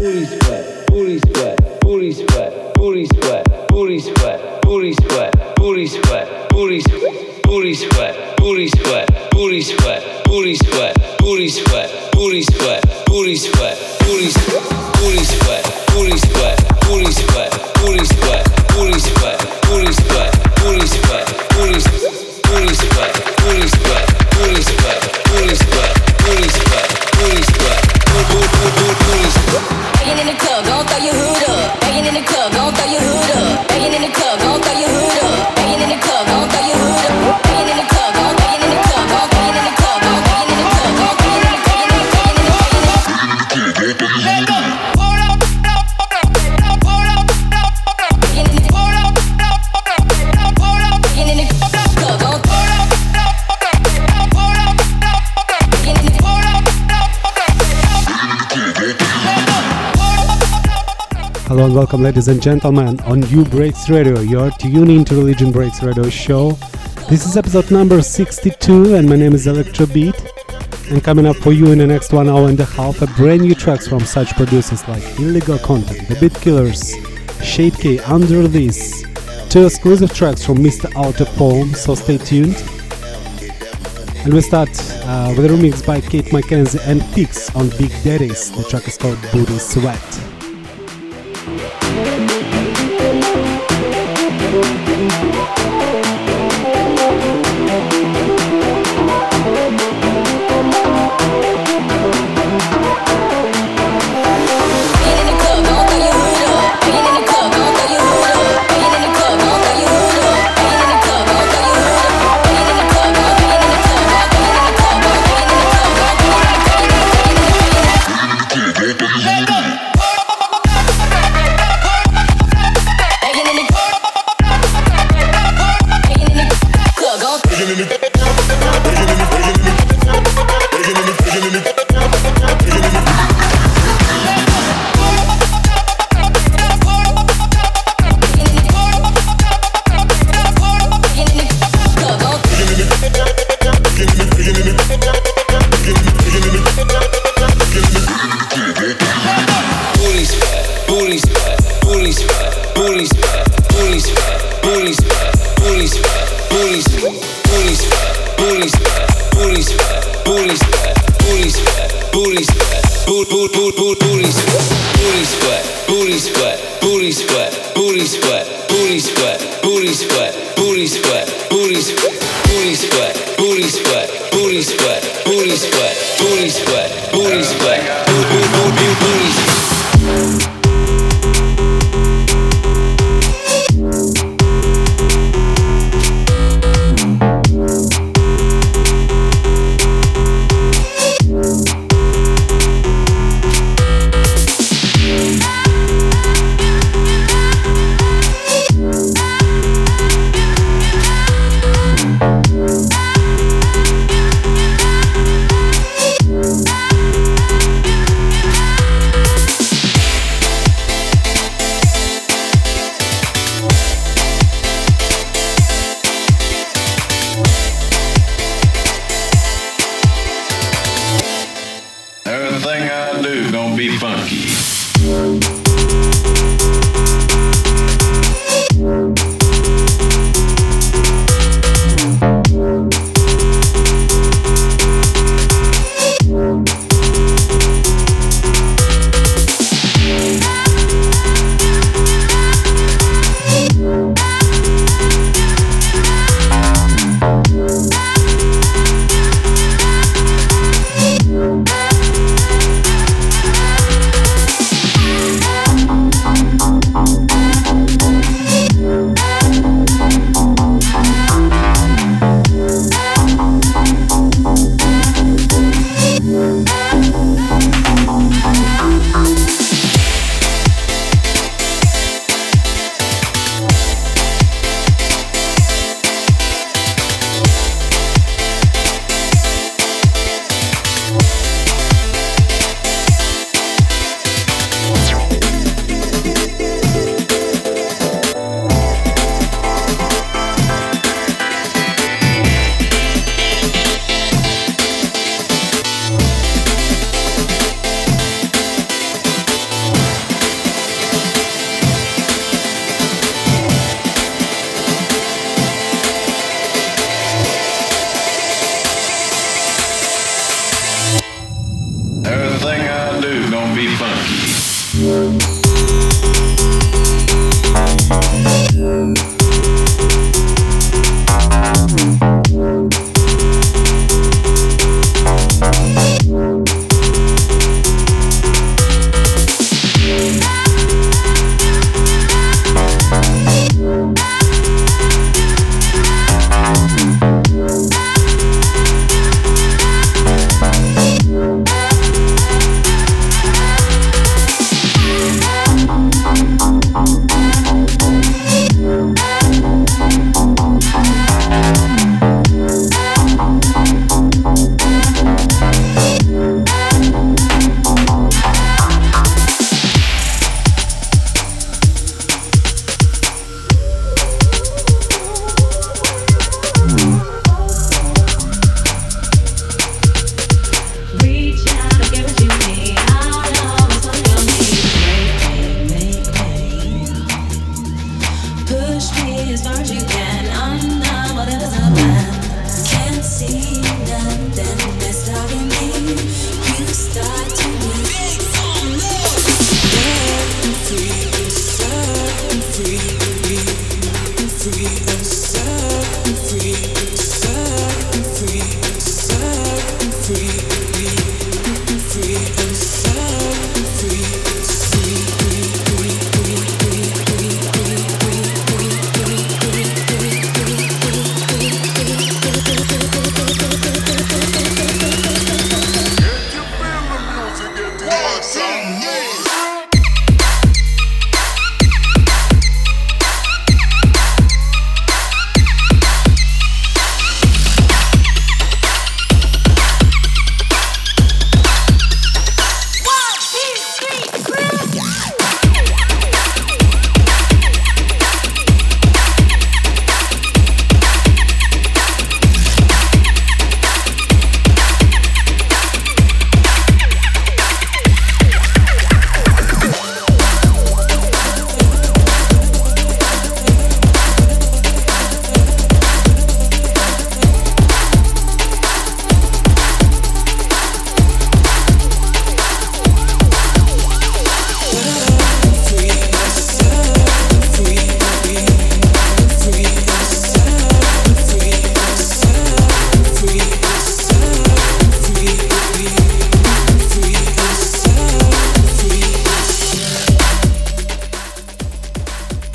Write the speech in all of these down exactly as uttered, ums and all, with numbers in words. booty sweat, booty sweat, booty sweat, booty sweat, booty sweat, booty sweat, booty sweat, booty sweat, booty sweat, booty sweat, booty sweat, booty sweat, booty sweat, booty sweat, booty sweat, booty sweat, booty sweat, booty sweat, booty sweat, booty sweat, booty sweat, booty sweat, booty sweat, booty sweat, booty sweat, booty sweat, booty sweat, booty sweat, booty sweat, booty sweat, booty sweat. Banging in the club, gon' throw your hood up. Banging in the club, gon' throw your hood up. Banging in the club, gon' throw your hood up. Banging in the club, gon' throw your hood up. Banging in the club, gon' banging in the club, gon' banging in the club, gon' banging in the club, gon' banging in the club, banging in the club, banging in the club. Let go. Hello and welcome, ladies and gentlemen, on Nu Breaks Radio. You're tuning into Religion Breaks Radio show. This is episode number sixty-two, and my name is ElectroBiT. And coming up for you in the next one hour and a half, a brand new tracks from such producers like Illegal Contact, The Beat Killers, Shape K, Under Release, two exclusive tracks from Mister Outer Poem. So stay tuned. And we start uh, with a remix by Kate McKenzie and Pix on Big Daddy's. The track is called Booty Sweat. We'll be right back.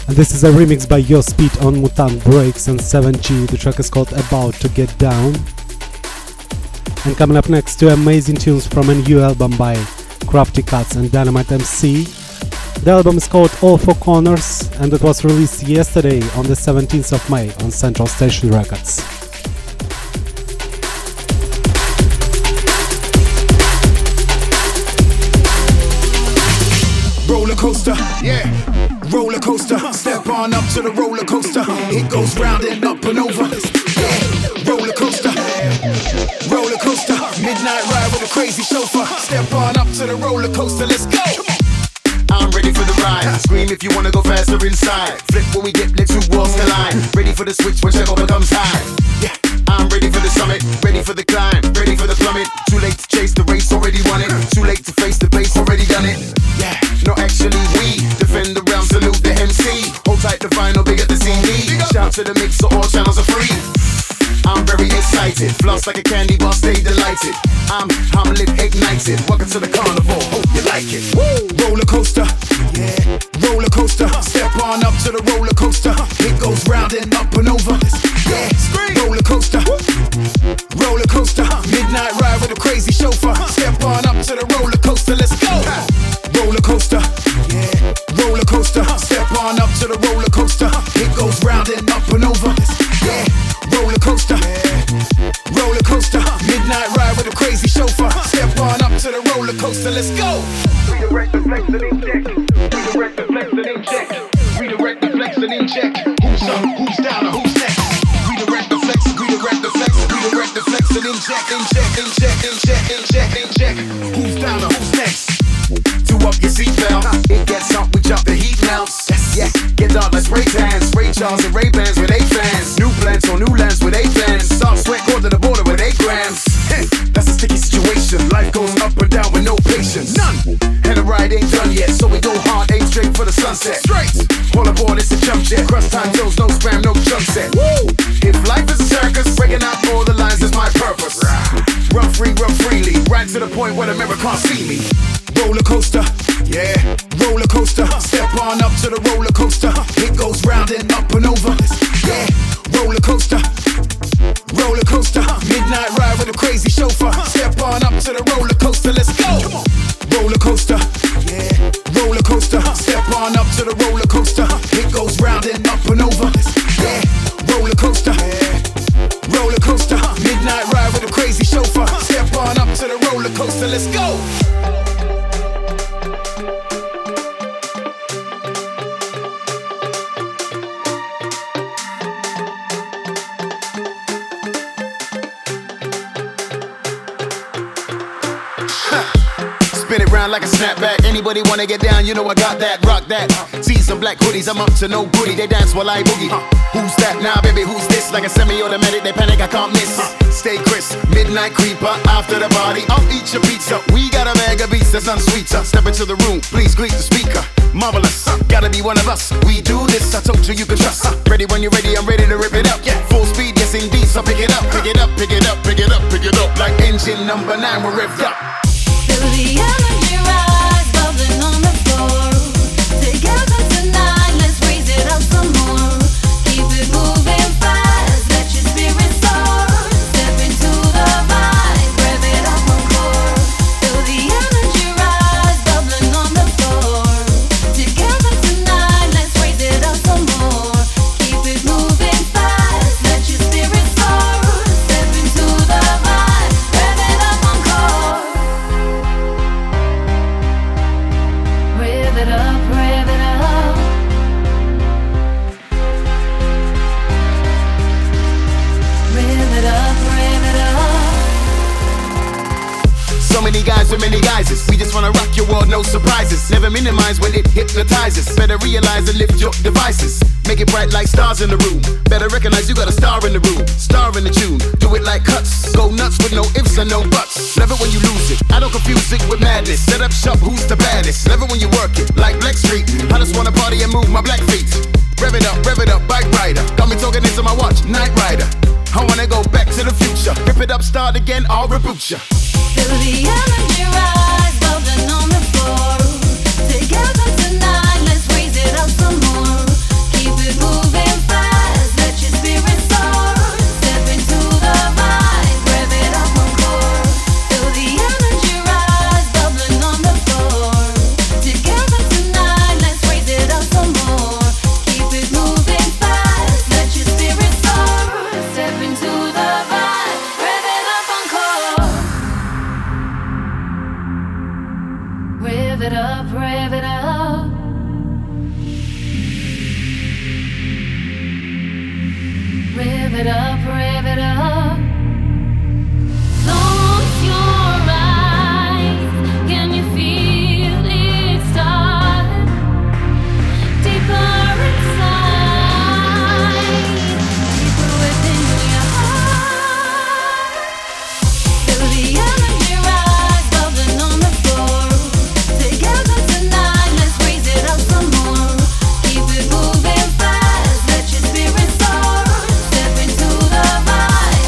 This is a remix by Yo Speed on Mutant Breaks and seven G. The track is called About to Get Down. And coming up next, two amazing tunes from a new album by Krafty Kuts and Dynamite M C. The album is called All Four Corners and it was released yesterday on the seventeenth of May on Central Station Records. Roller coaster, yeah. Roller coaster, step on up to the roller coaster. It goes round and up and over. Roller coaster, roller coaster. Midnight ride with a crazy chauffeur. Step on up to the roller coaster, let's go. I'm ready for the ride. Scream if you wanna go faster inside. Flip when we dip, let two walls collide. Ready for the switch when check over comes high. Yeah, I'm ready for the summit, ready for the climb, ready for the plummet. Too late to chase the race, already won it. Too late to face the base, already done it. Yeah, no actually we defend the realm, salute the M C. Hold tight the vinyl, big up the C D. Shout to the mixer, all channels are free. I'm very excited, floss like a candy bar, stay delighted. I'm, I'm lit, ignited. Welcome to the carnival, hope you like it. Woo! Roller coaster, yeah, roller coaster. Step on up to the roller coaster. It goes round and up and over. Yeah, roller coaster, roller coaster. Midnight ride with a crazy chauffeur. Step on up to the roller coaster, let's go. Roller coaster, yeah, roller coaster. Step on up to the roller coaster. It goes round and up and over. Yeah, roller coaster, roller coaster. Midnight ride with a crazy chauffeur. Step on up to the roller coaster, let's go. Redirect, reflect, and inject. Redirect, reflect, and inject. Redirect, reflect, and inject. Who's up, who's down, or who's next? Redirect, reflect, redirect, reflect, redirect, reflect, and inject, inject, inject, inject, inject, inject. Who's down, or who's next? Do up your seatbelt. It gets hot, we chop the heat mounts. Yeah, get dark, let's spray tans. Ray Charles and Ray Bans with eight fans. New plants on new lands with eight fans. Start sweat, go to the border with eight grams. Hey, that's a sticky situation. Life goes up and down with no patience. None. And the ride ain't done yet, so we sunset. Straight. All aboard, it's a jump jet. Cross time toes, no spam, no jump set. Woo! If life is a circus, breaking out all the lines is my purpose. Run free, run freely, right to the point where the mirror can't see me. Roller coaster, yeah, roller coaster. Step on up to the roller coaster. It goes round and up and over. Yeah, roller coaster. Roller coaster, midnight ride with a crazy chauffeur. Step on up to the roller coaster, let's go. Roller coaster, yeah, roller coaster. Step on up to the roller coaster. It goes round and up and over. Yeah, roller coaster, yeah, roller coaster. Midnight ride with a crazy chauffeur. Step on up to the roller coaster, let's go. Like a snapback, anybody wanna get down, you know I got that, rock that. See some black hoodies, I'm up to no goody, they dance while I boogie. Uh, who's that? Nah, baby, who's this? Like a semi-automatic, they panic, I can't miss. Uh, stay crisp, midnight creeper, after the party, I'll eat your pizza. We got a bag of beats that's unsweeter. Step into the room, please greet the speaker. Marvelous, uh, gotta be one of us. We do this, I told you you can trust. Uh, ready when you're ready, I'm ready to rip it up. Yeah. Full speed, yes indeed, so pick it up, pick it up, pick it up, pick it up, pick it up. Like engine number nine, we're revved up. Feel the energy. We just wanna rock your world, no surprises. Never minimize when it hypnotizes. Better realize and lift your devices. Make it bright like stars in the room. Better recognize you got a star in the room. Star in the tune, do it like cuts. Go nuts with no ifs and no buts. Love it when you lose it, I don't confuse it with madness. Set up shop, who's the baddest? Love it when you work it, like Blackstreet. I just wanna party and move my black feet. Rev it up, rev it up, bike rider. Got me talking into my watch, Knight Rider. I wanna go back to the future. Rip it up, start again, I'll reboot ya. Feel the energy rise, bubbling on the floor. Together tonight, let's raise it up some more. Keep it moving fast, let your spirit soar. Step into the vibe, rev it up encore. Feel the energy rise, bubbling on the floor. Together tonight, let's raise it up some more. Keep it moving fast, let your spirit soar. Step into the vibe, rev it up encore. Rev it up, rev it up. Rev it up, rev it up. Close your eyes. Can you feel it start? Deeper inside. Deeper within your heart. Feel the energy rise, bubbling on the floor. Together tonight, let's raise it up some more. Keep it moving fast, let your spirit soar. Step into the vibe.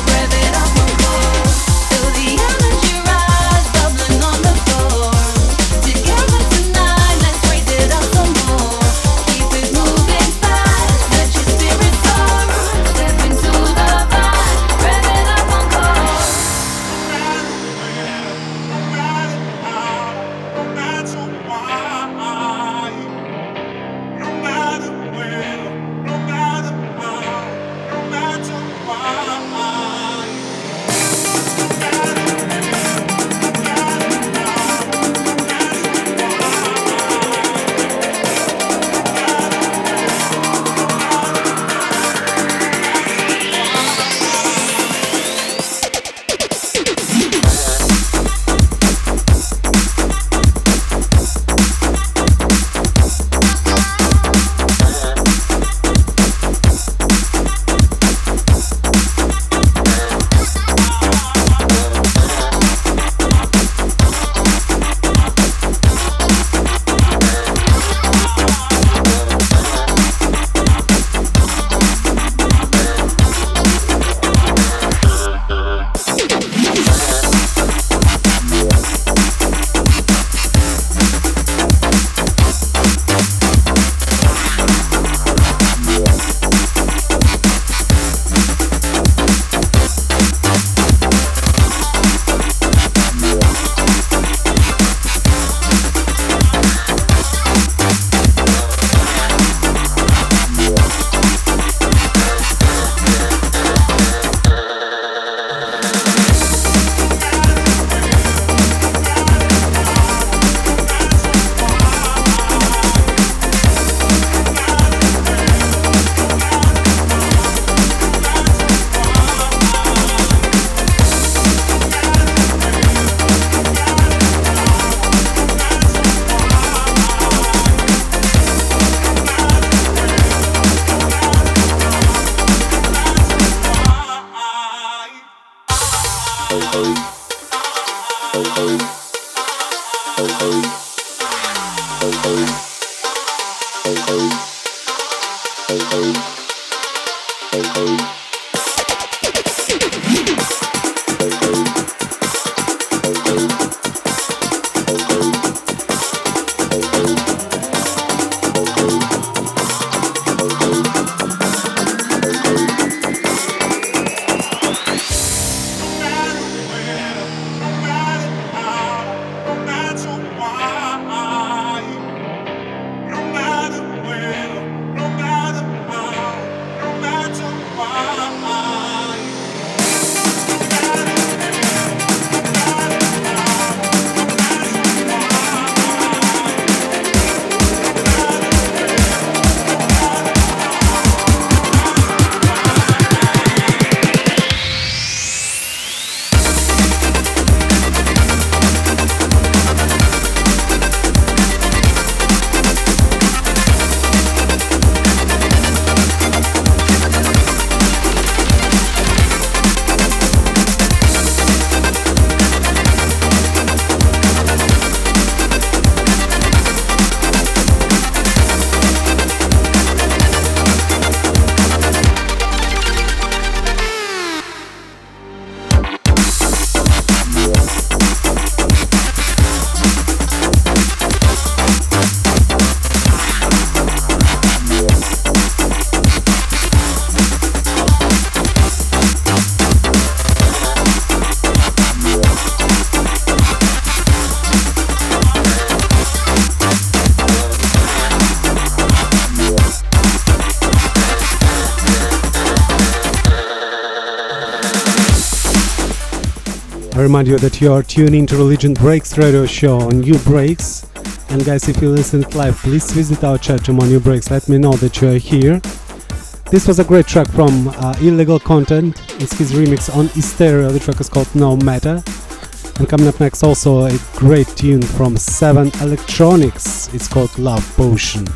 Remind you that you are tuning to Religion Breaks radio show on Nu Breaks, and guys, if you listen live, please visit our chat room on Nu Breaks. Let me know that you are here. This was a great track from uh, Illegal Contact. It's his remix on E-Stereo. The track is called No Matter. And coming up next, also a great tune from Seven Electronics. It's called Love Potion.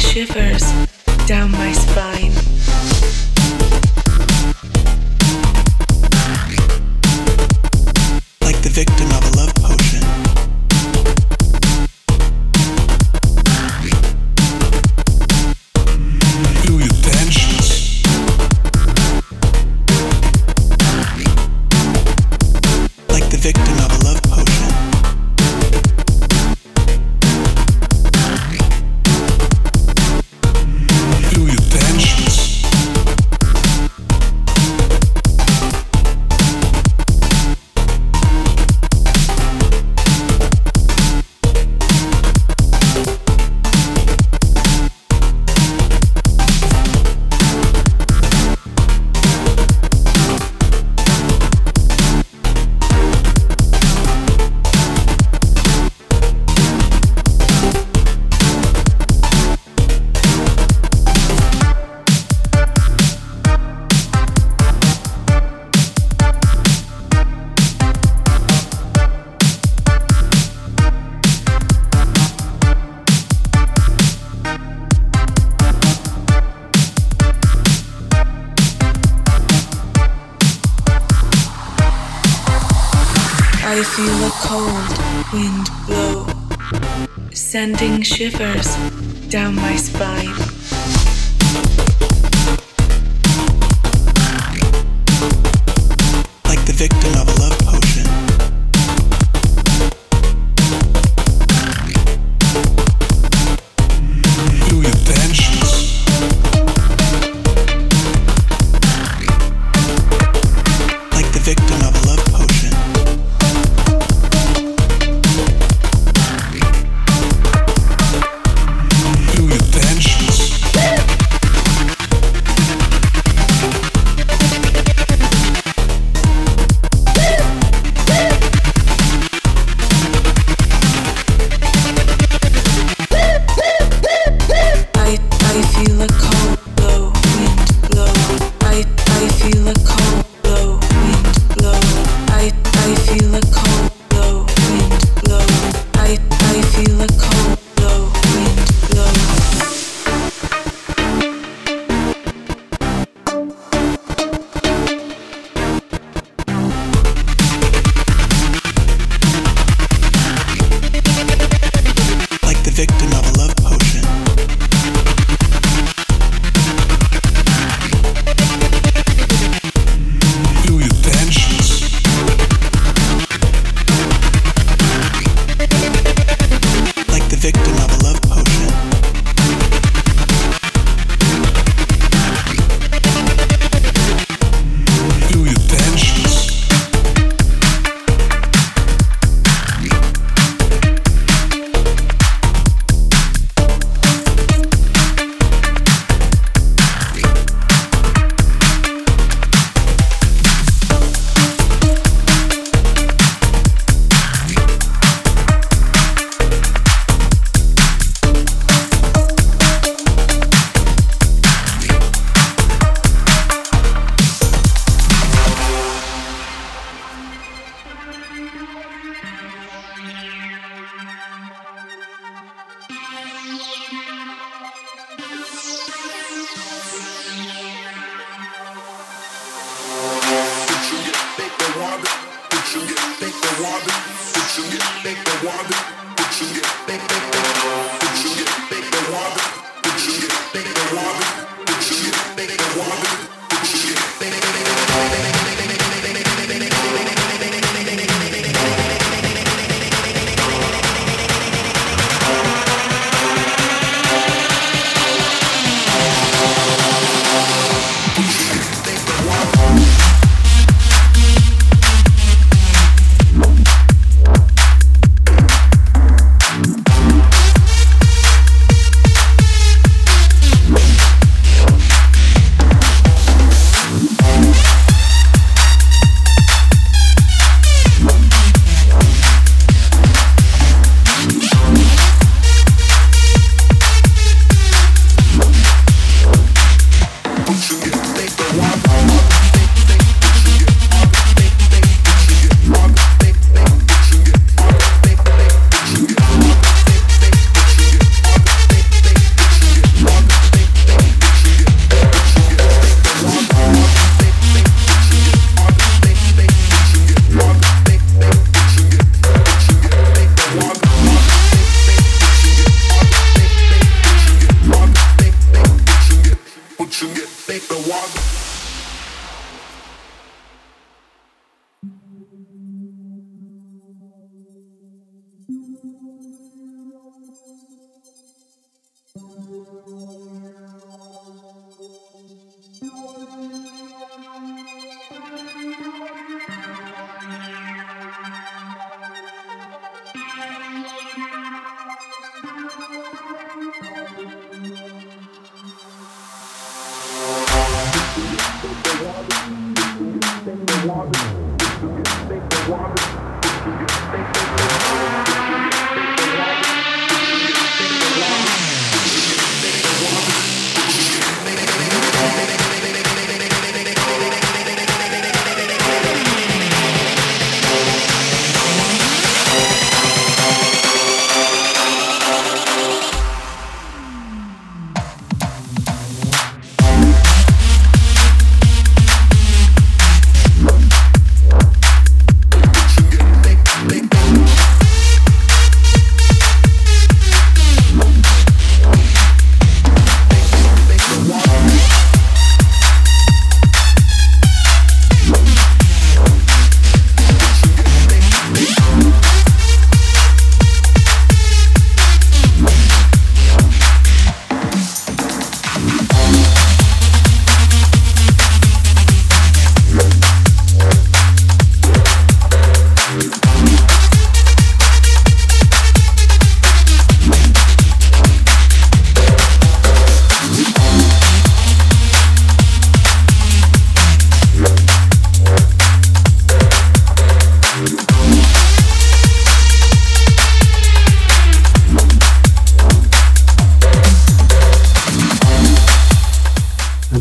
Shivers down my spine. Like the victim of a love potion. Do you dance? Like the victim of a love potion. Sending shivers down my spine. Like the victim of a love potion. Do you dance? Like the victim of a love potion.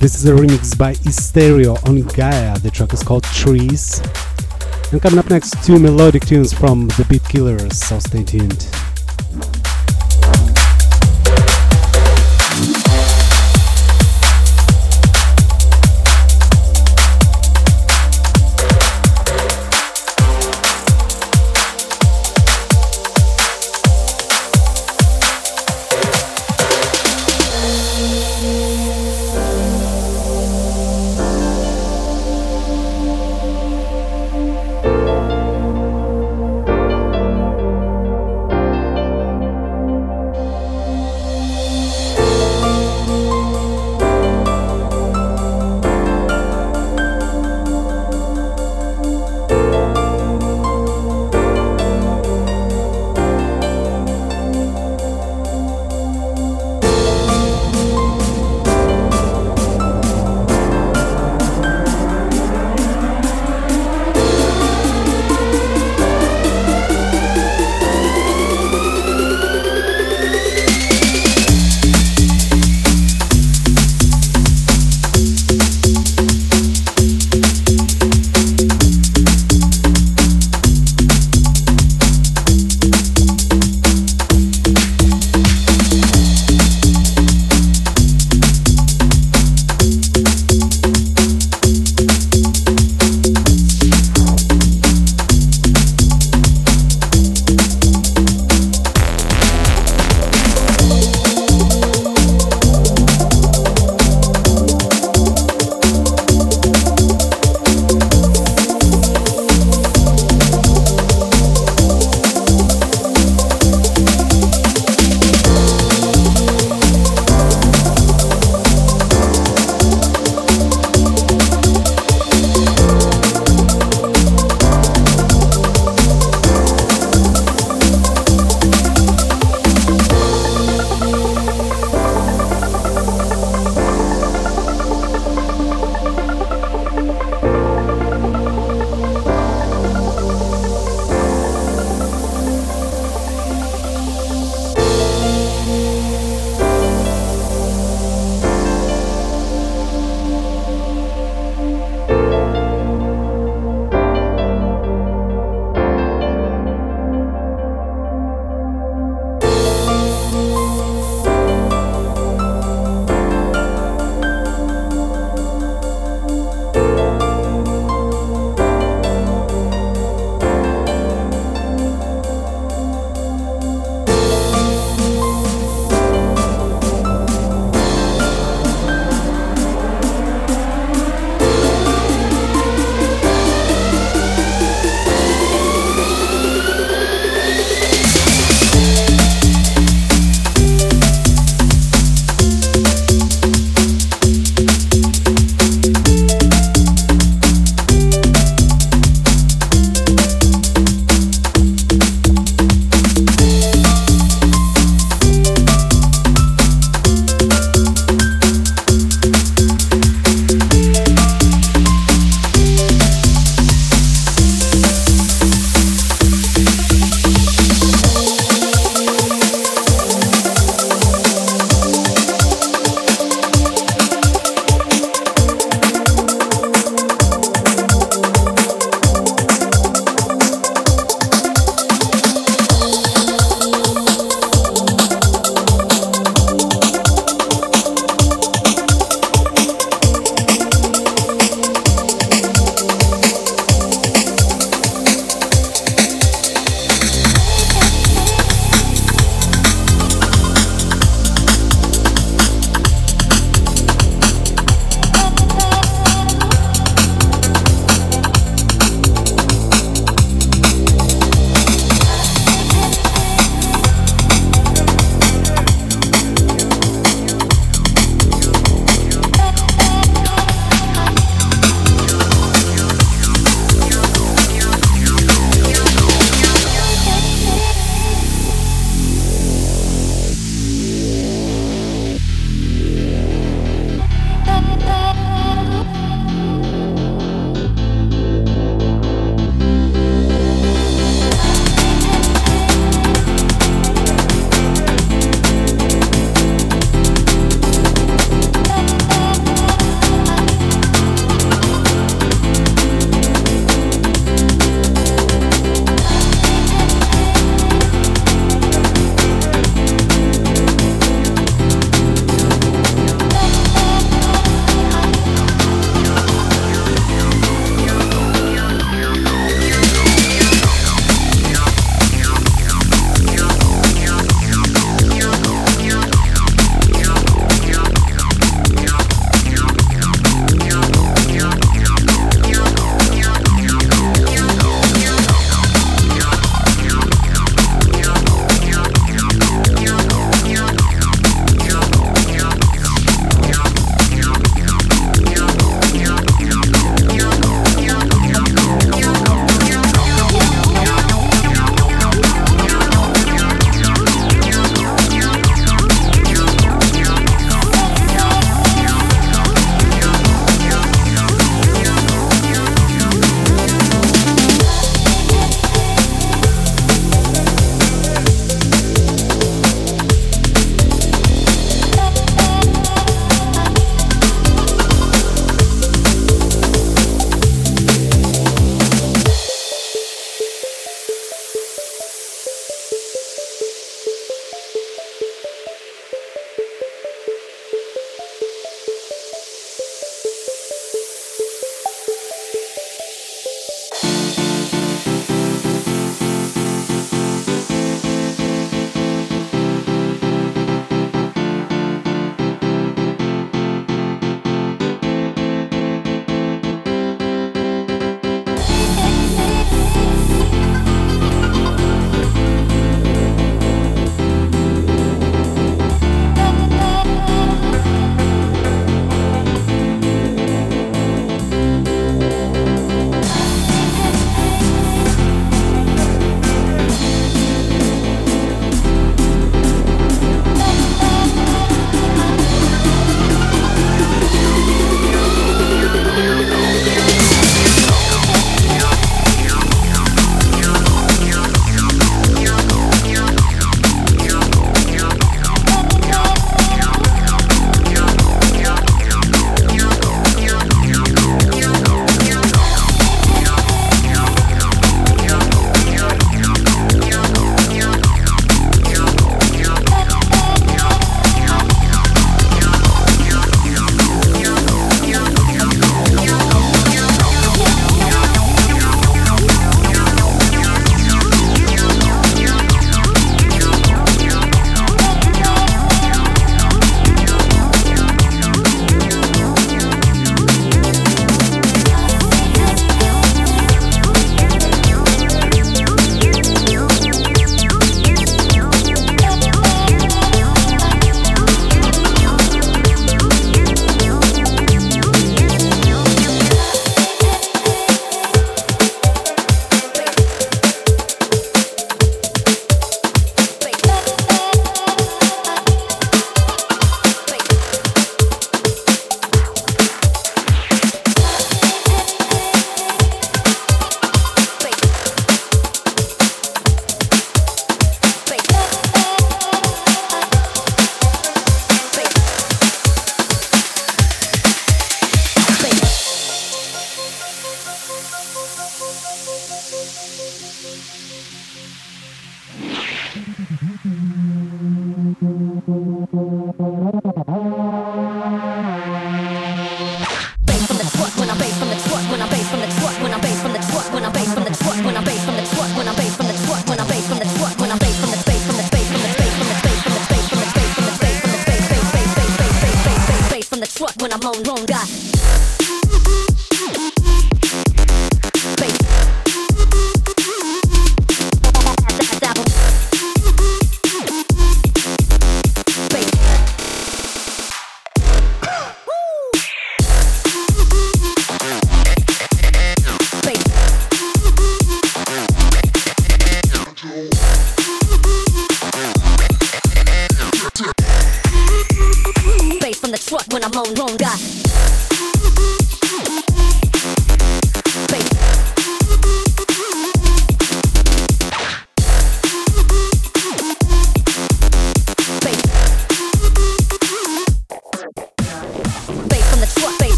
This is a remix by E-Stereo on Gaia. The track is called Trees. And coming up next, two melodic tunes from The Beat Killers, so stay tuned.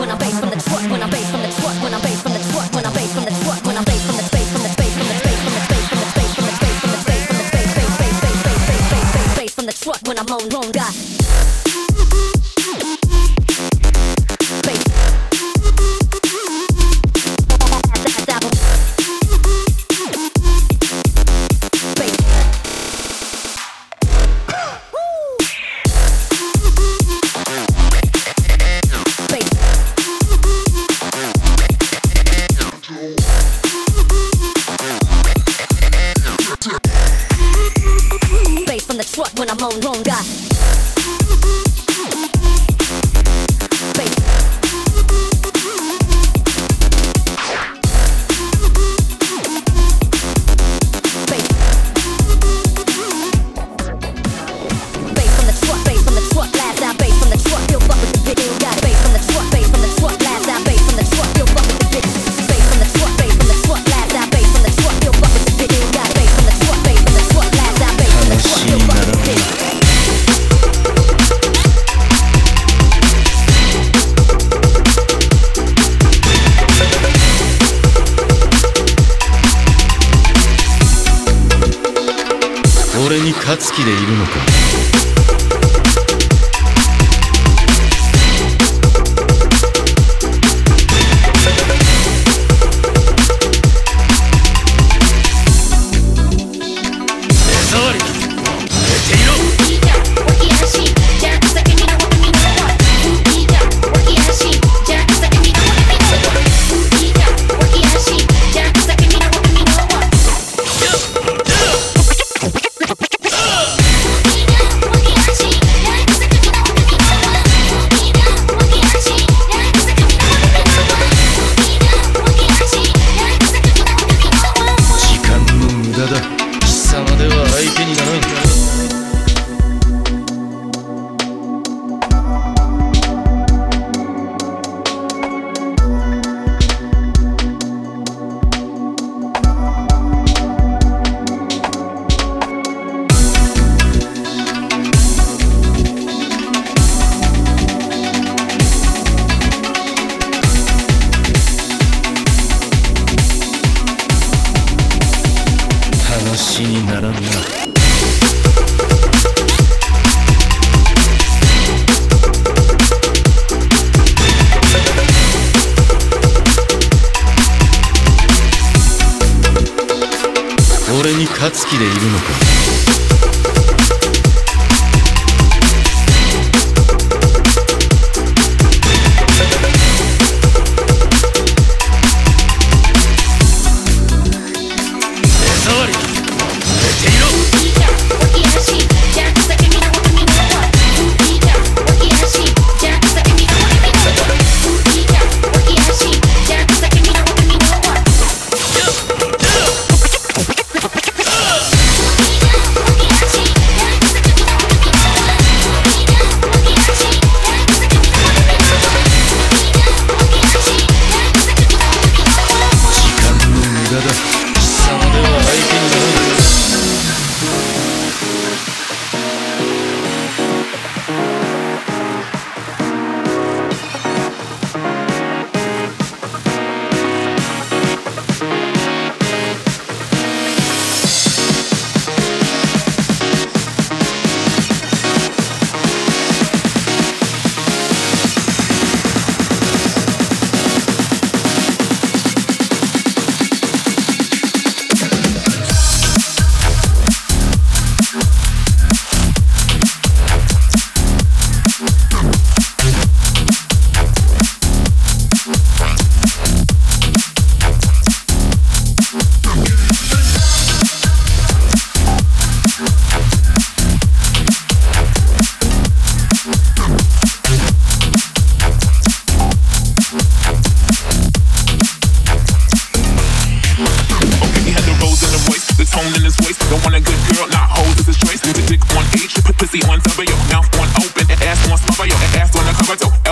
when I'm based from the truck, when I'm based from the truck, when I'm based from the truck, when I'm based from the truck, when I'm based from the space, from the space, from the space, from the space, from the space, from the space, from the space, from the space, space, space, space, space, space, space, space, space, from the truck when I'm on wrong guy.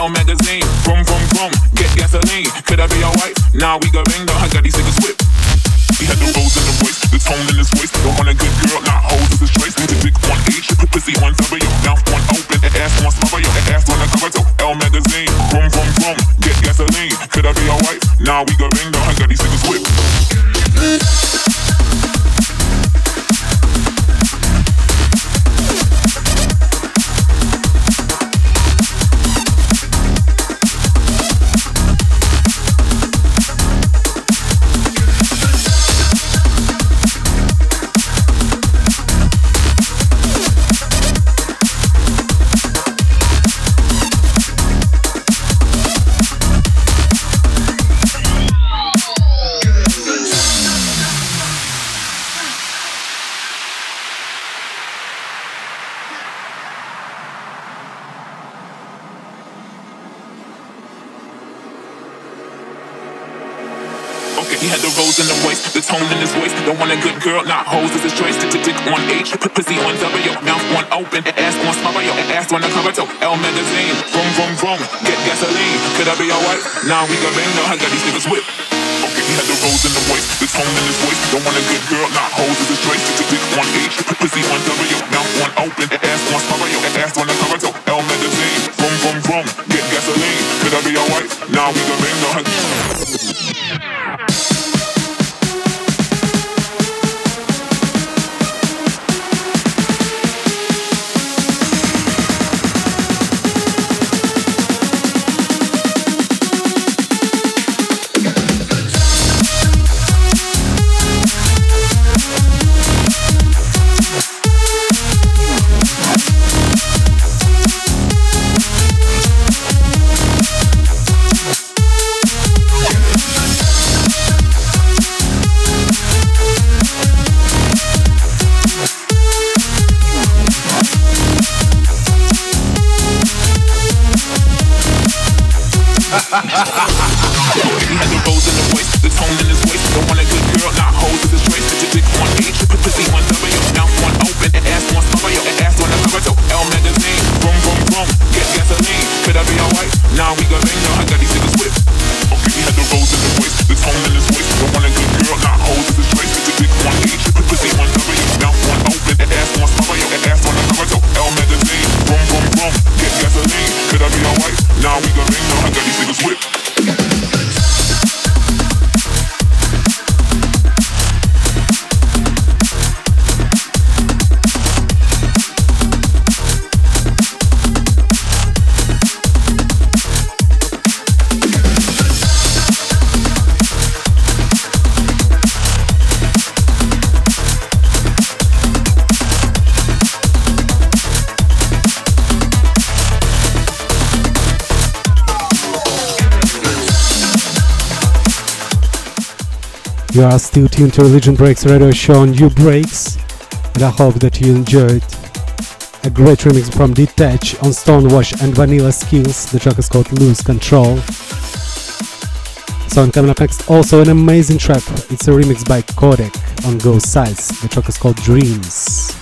Magazine, rum, rum, rum, get gasoline. Could I be alright? Nah, we gon' ring. No, I got these niggas whipped. In the voice, the tone in his voice. Don't want a good girl, not hoes. It's a choice. Dick to dick on H, pussy on W, mouth on open, ass on smile, ass on the cover to L magazine. Vroom vroom vroom, get gasoline. Could I be alright? Now nah, we got bang. No, I got these niggas whipped. Okay, he had the rose in the voice, the tone in his voice. Don't want a good girl, not hoes. It's a choice. Dick to dick on H, pussy on W, mouth on open, ass on smile, ass on the cover to L magazine. Vroom vroom vroom, get gasoline. Could I be alright? Now nah, we got bang. No, I You are still tuned to Religion Breaks Radio Show on Nu Breaks, and I hope that you enjoyed a great remix from Detach on Stonewash and Vanilla Skills. The track is called Lose Control. So, coming up next, also an amazing track. It's a remix by Kodak on Ghost Sides. The track is called Dreams.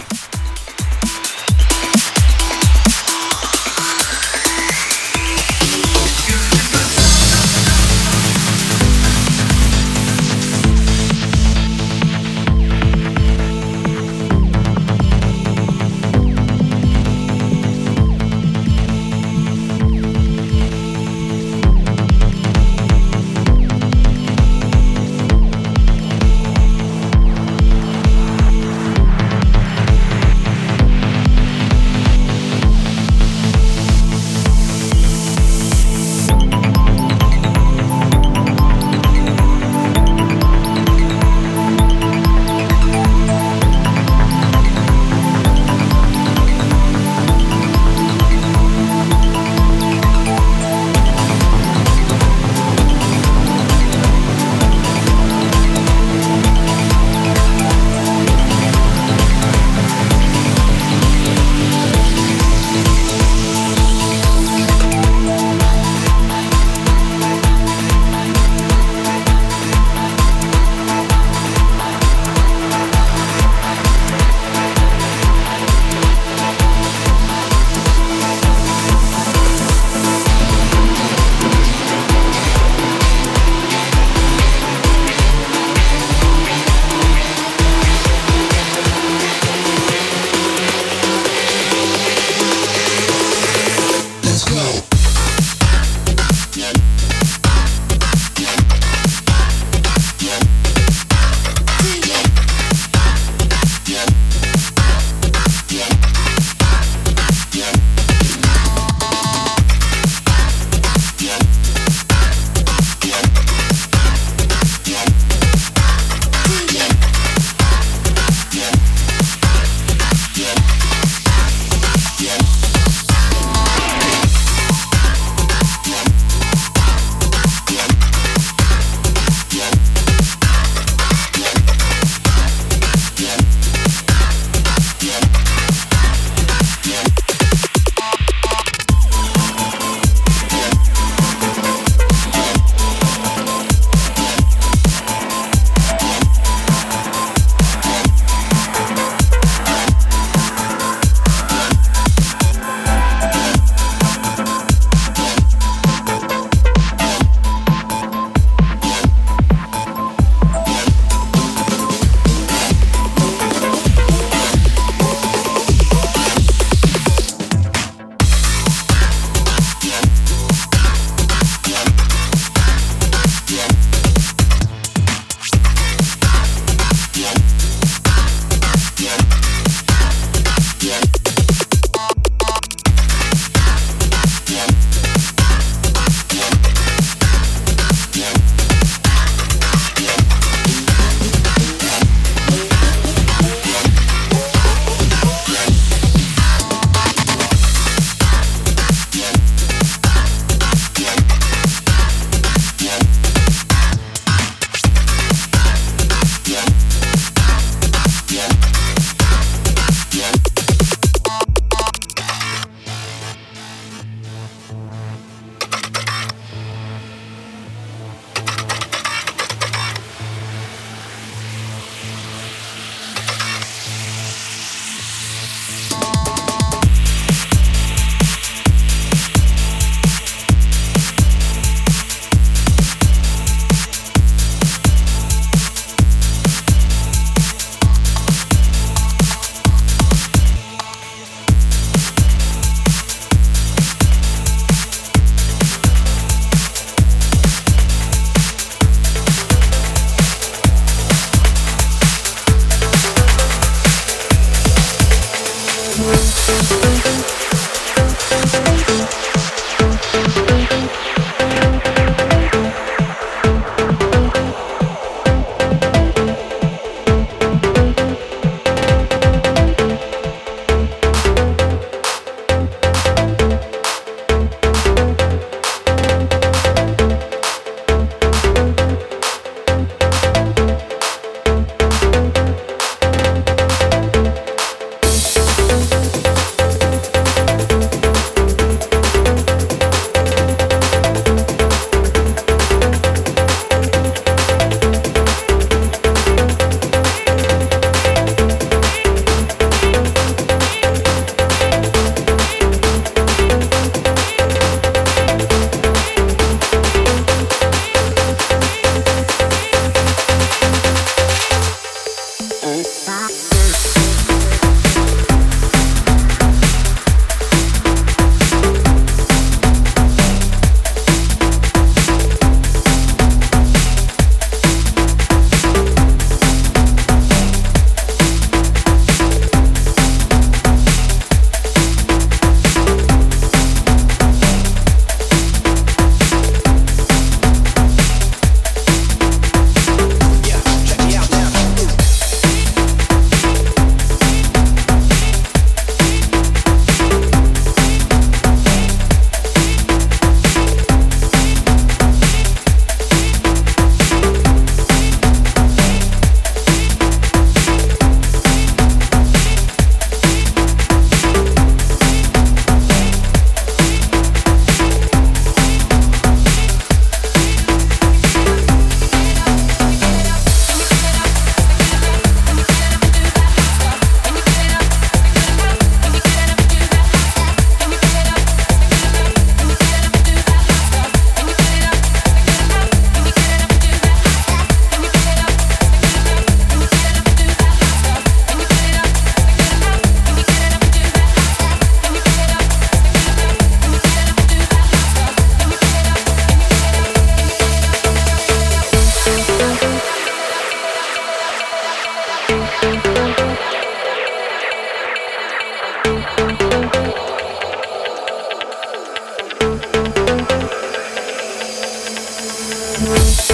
This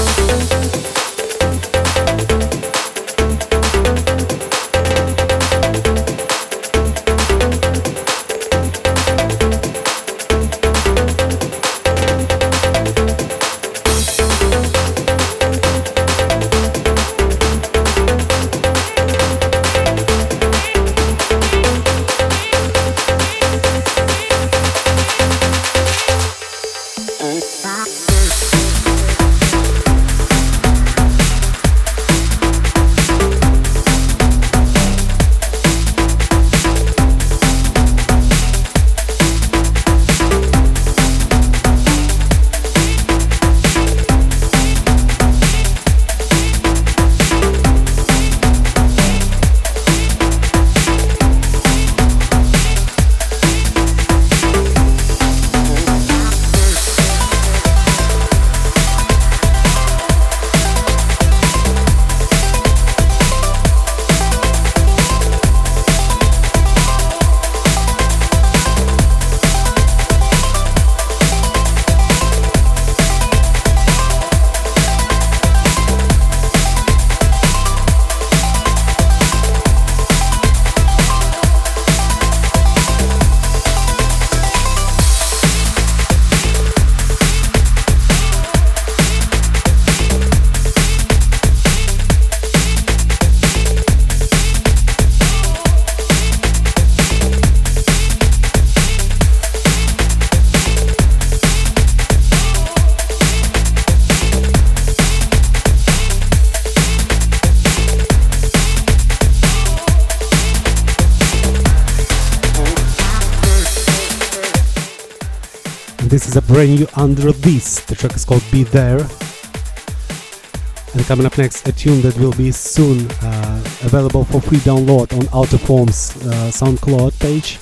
is a brand new Under Release. The track is called Be There. And coming up next, a tune that will be soon uh, available for free download on Alterform's uh, SoundCloud page.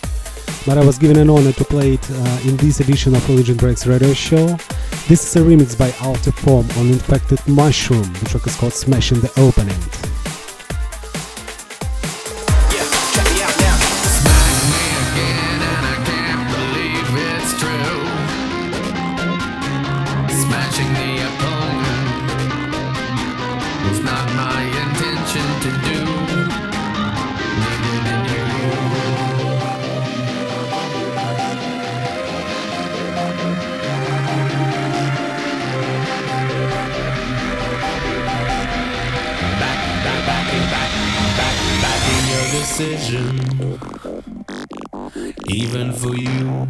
But I was given an honor to play it uh, in this edition of Religion Breaks Radio Show. This is a remix by Alterform on Infected Mushroom. The track is called Smashing the Open End. Even for you.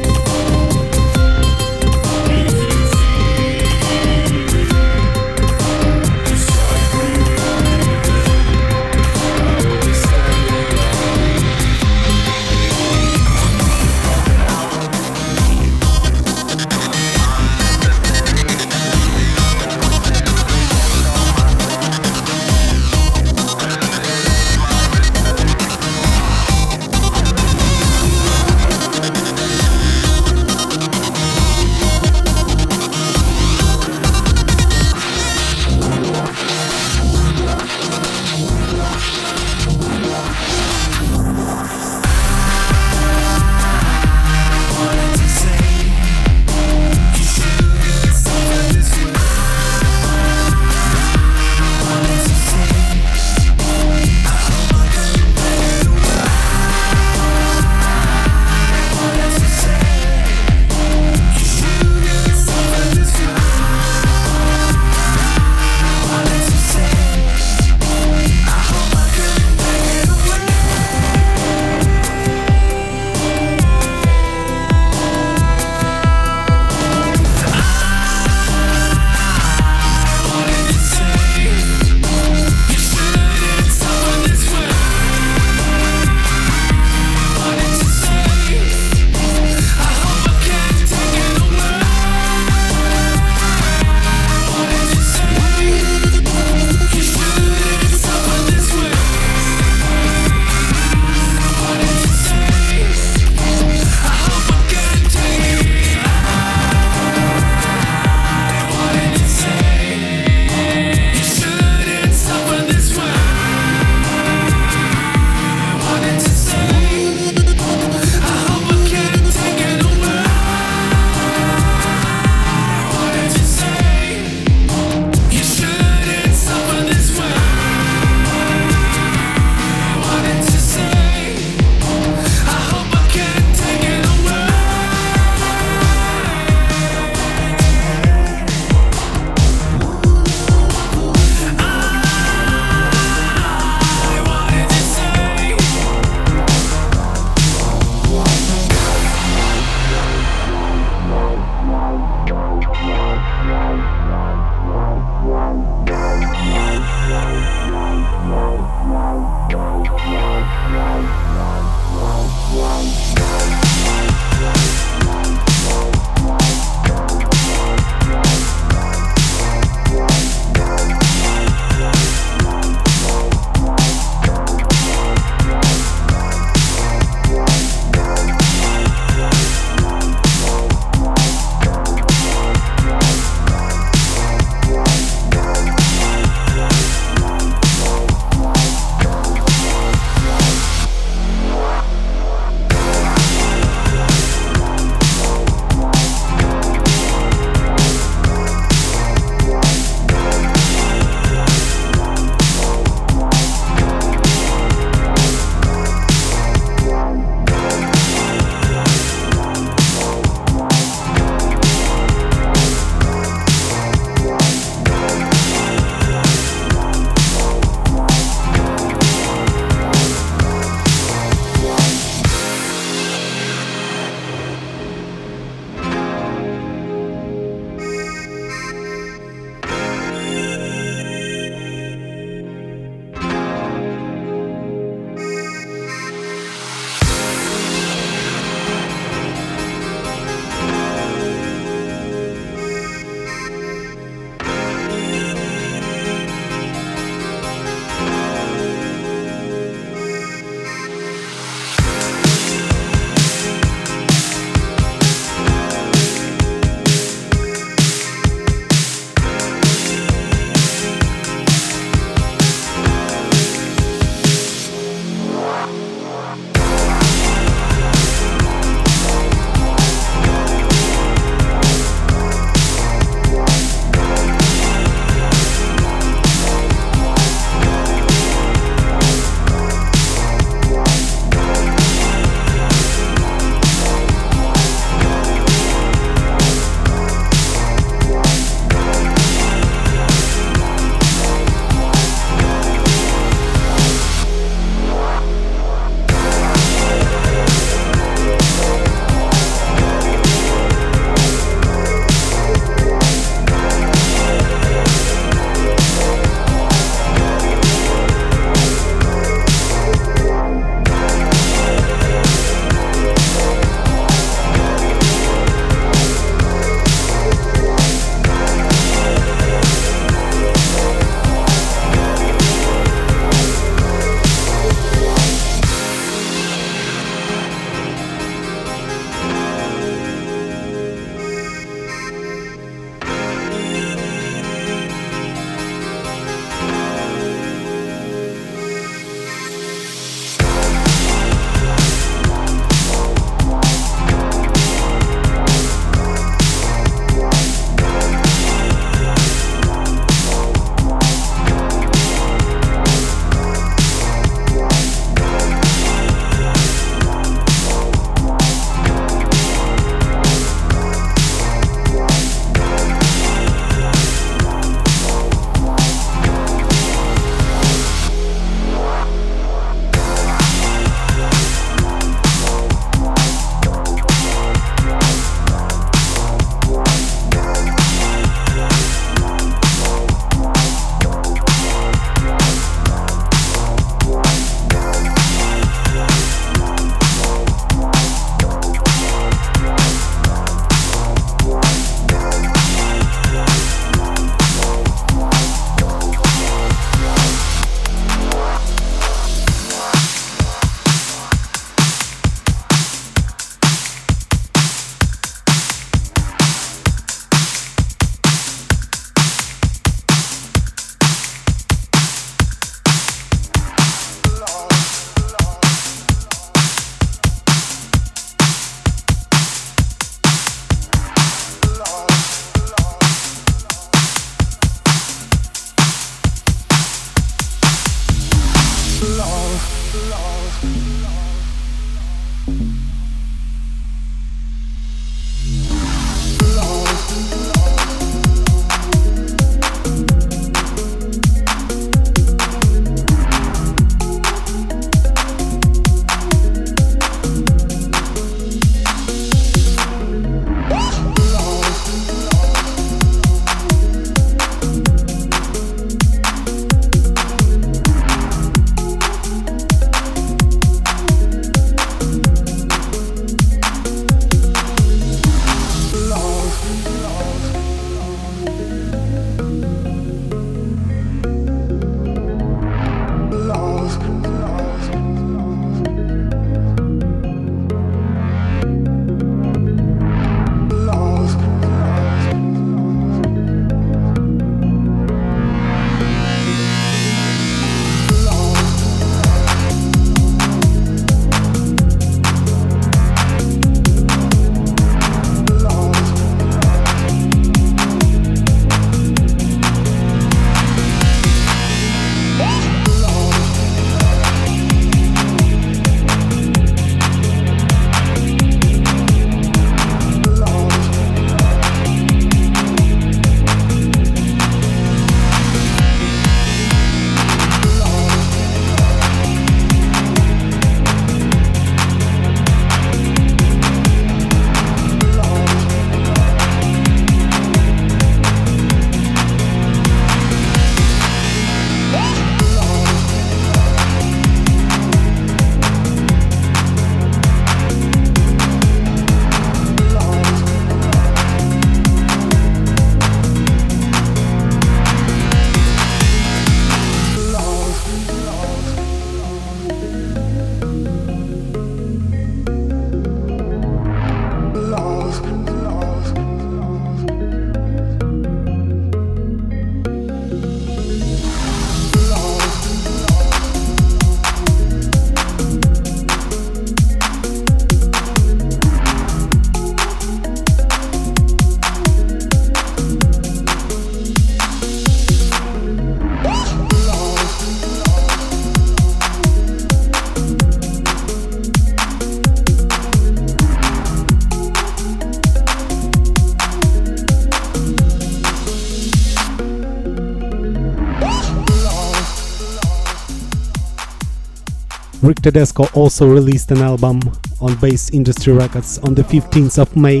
Rick Tedesco also released an album on Bass Industry Records on the fifteenth of May,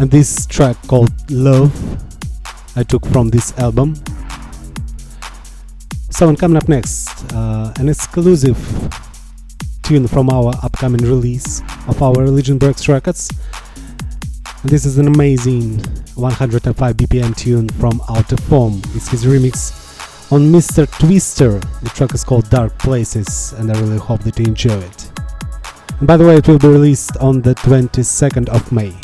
and this track called Love I took from this album. So, and coming up next, uh, an exclusive tune from our upcoming release of our Religion Breaks Records. This is an amazing one oh five B P M tune from Alterform. It's his remix on Mister Twister. The track is called Dark Places, and I really hope that you enjoy it. And by the way, it will be released on the twenty-second of May.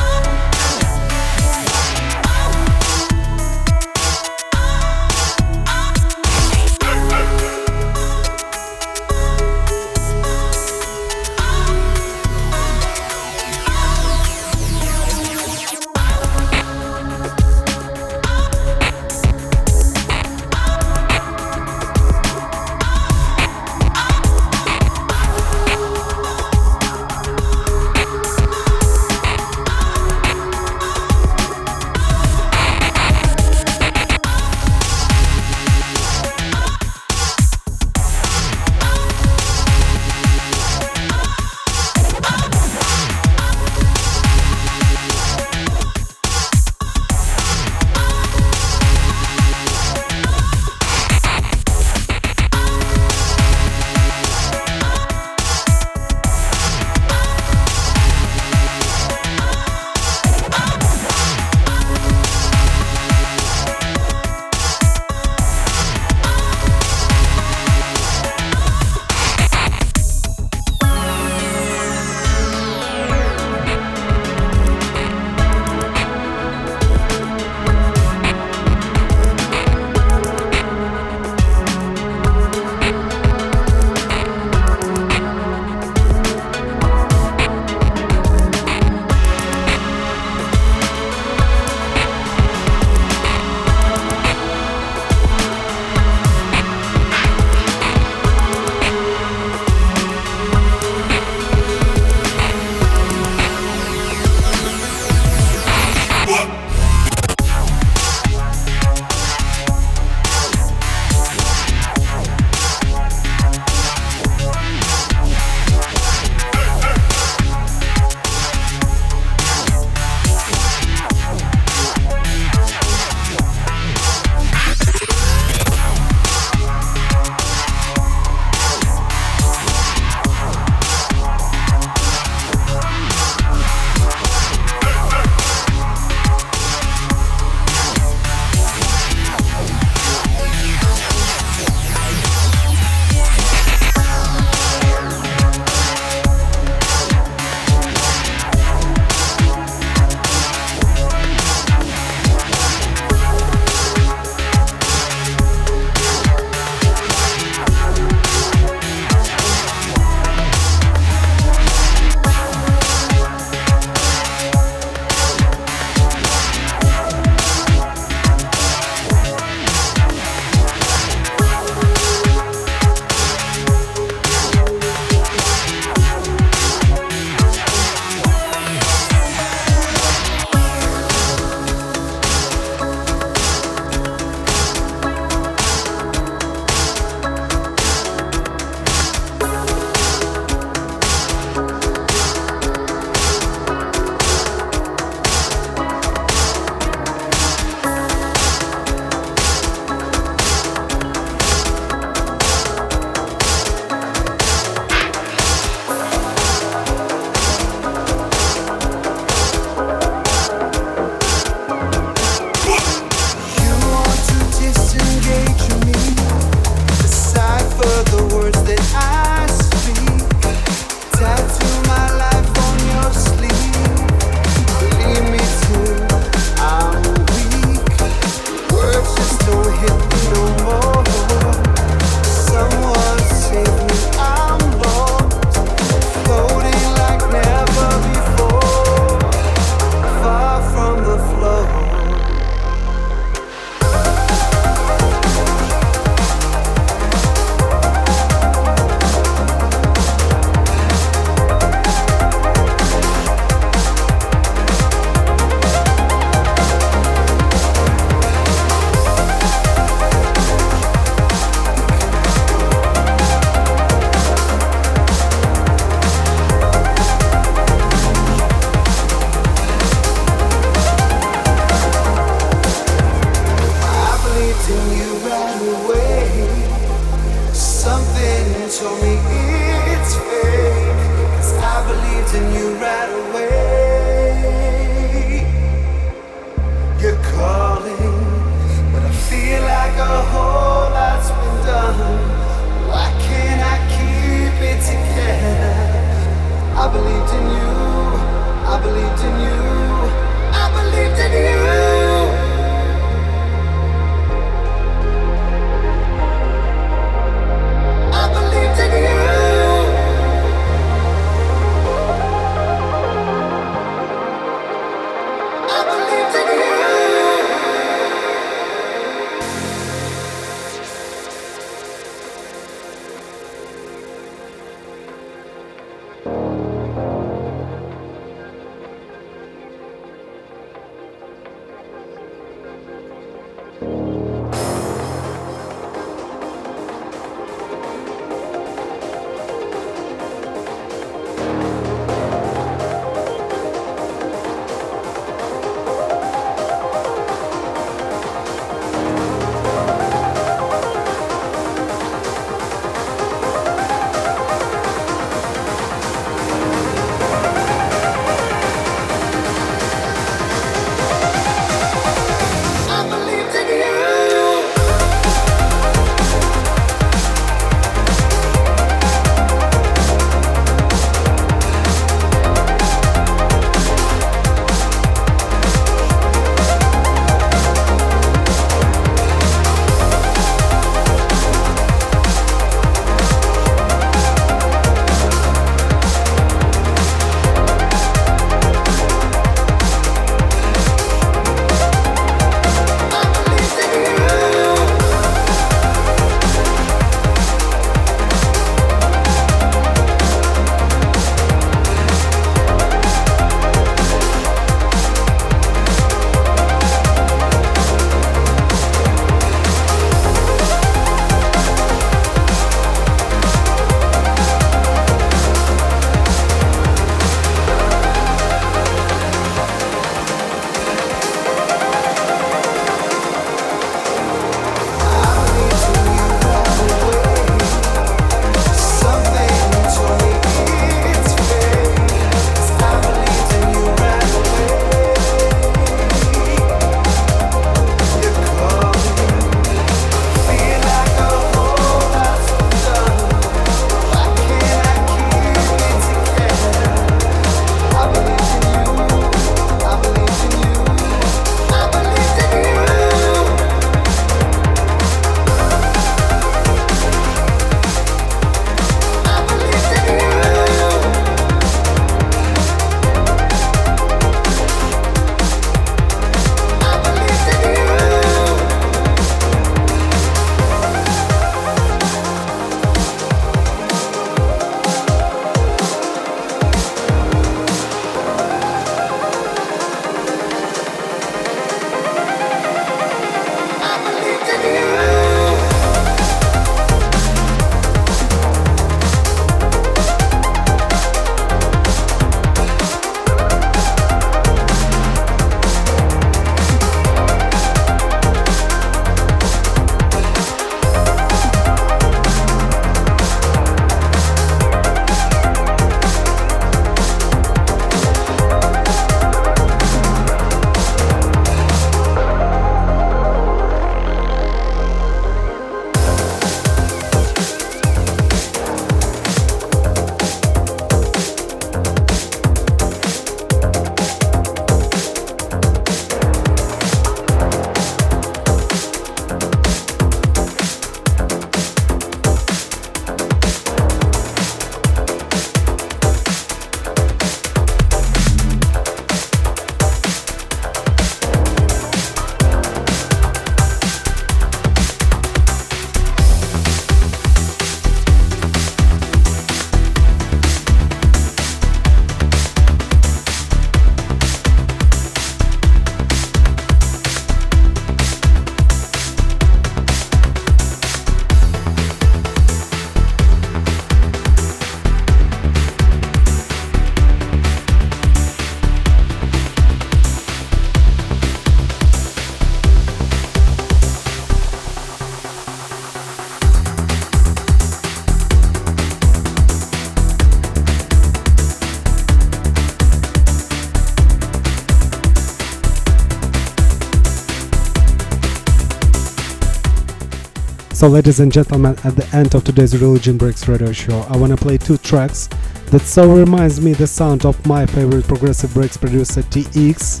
So ladies and gentlemen, at the end of today's Religion Breaks radio show, I wanna play two tracks that so reminds me the sound of my favorite progressive breaks producer T X.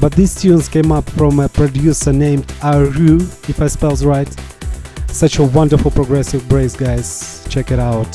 But these tunes came up from a producer named Aru, if I spells right. Such a wonderful progressive breaks, guys. Check it out.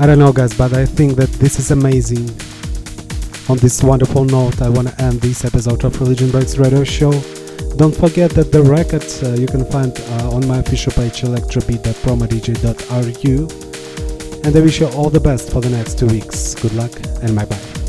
I don't know guys, but I think that this is amazing. On this wonderful note, I want to end this episode of Religion Breaks Radio Show. Don't forget that the record uh, you can find uh, on my official page electrobit dot promo d j dot r u, and I wish you all the best for the next two weeks. Good luck and bye bye.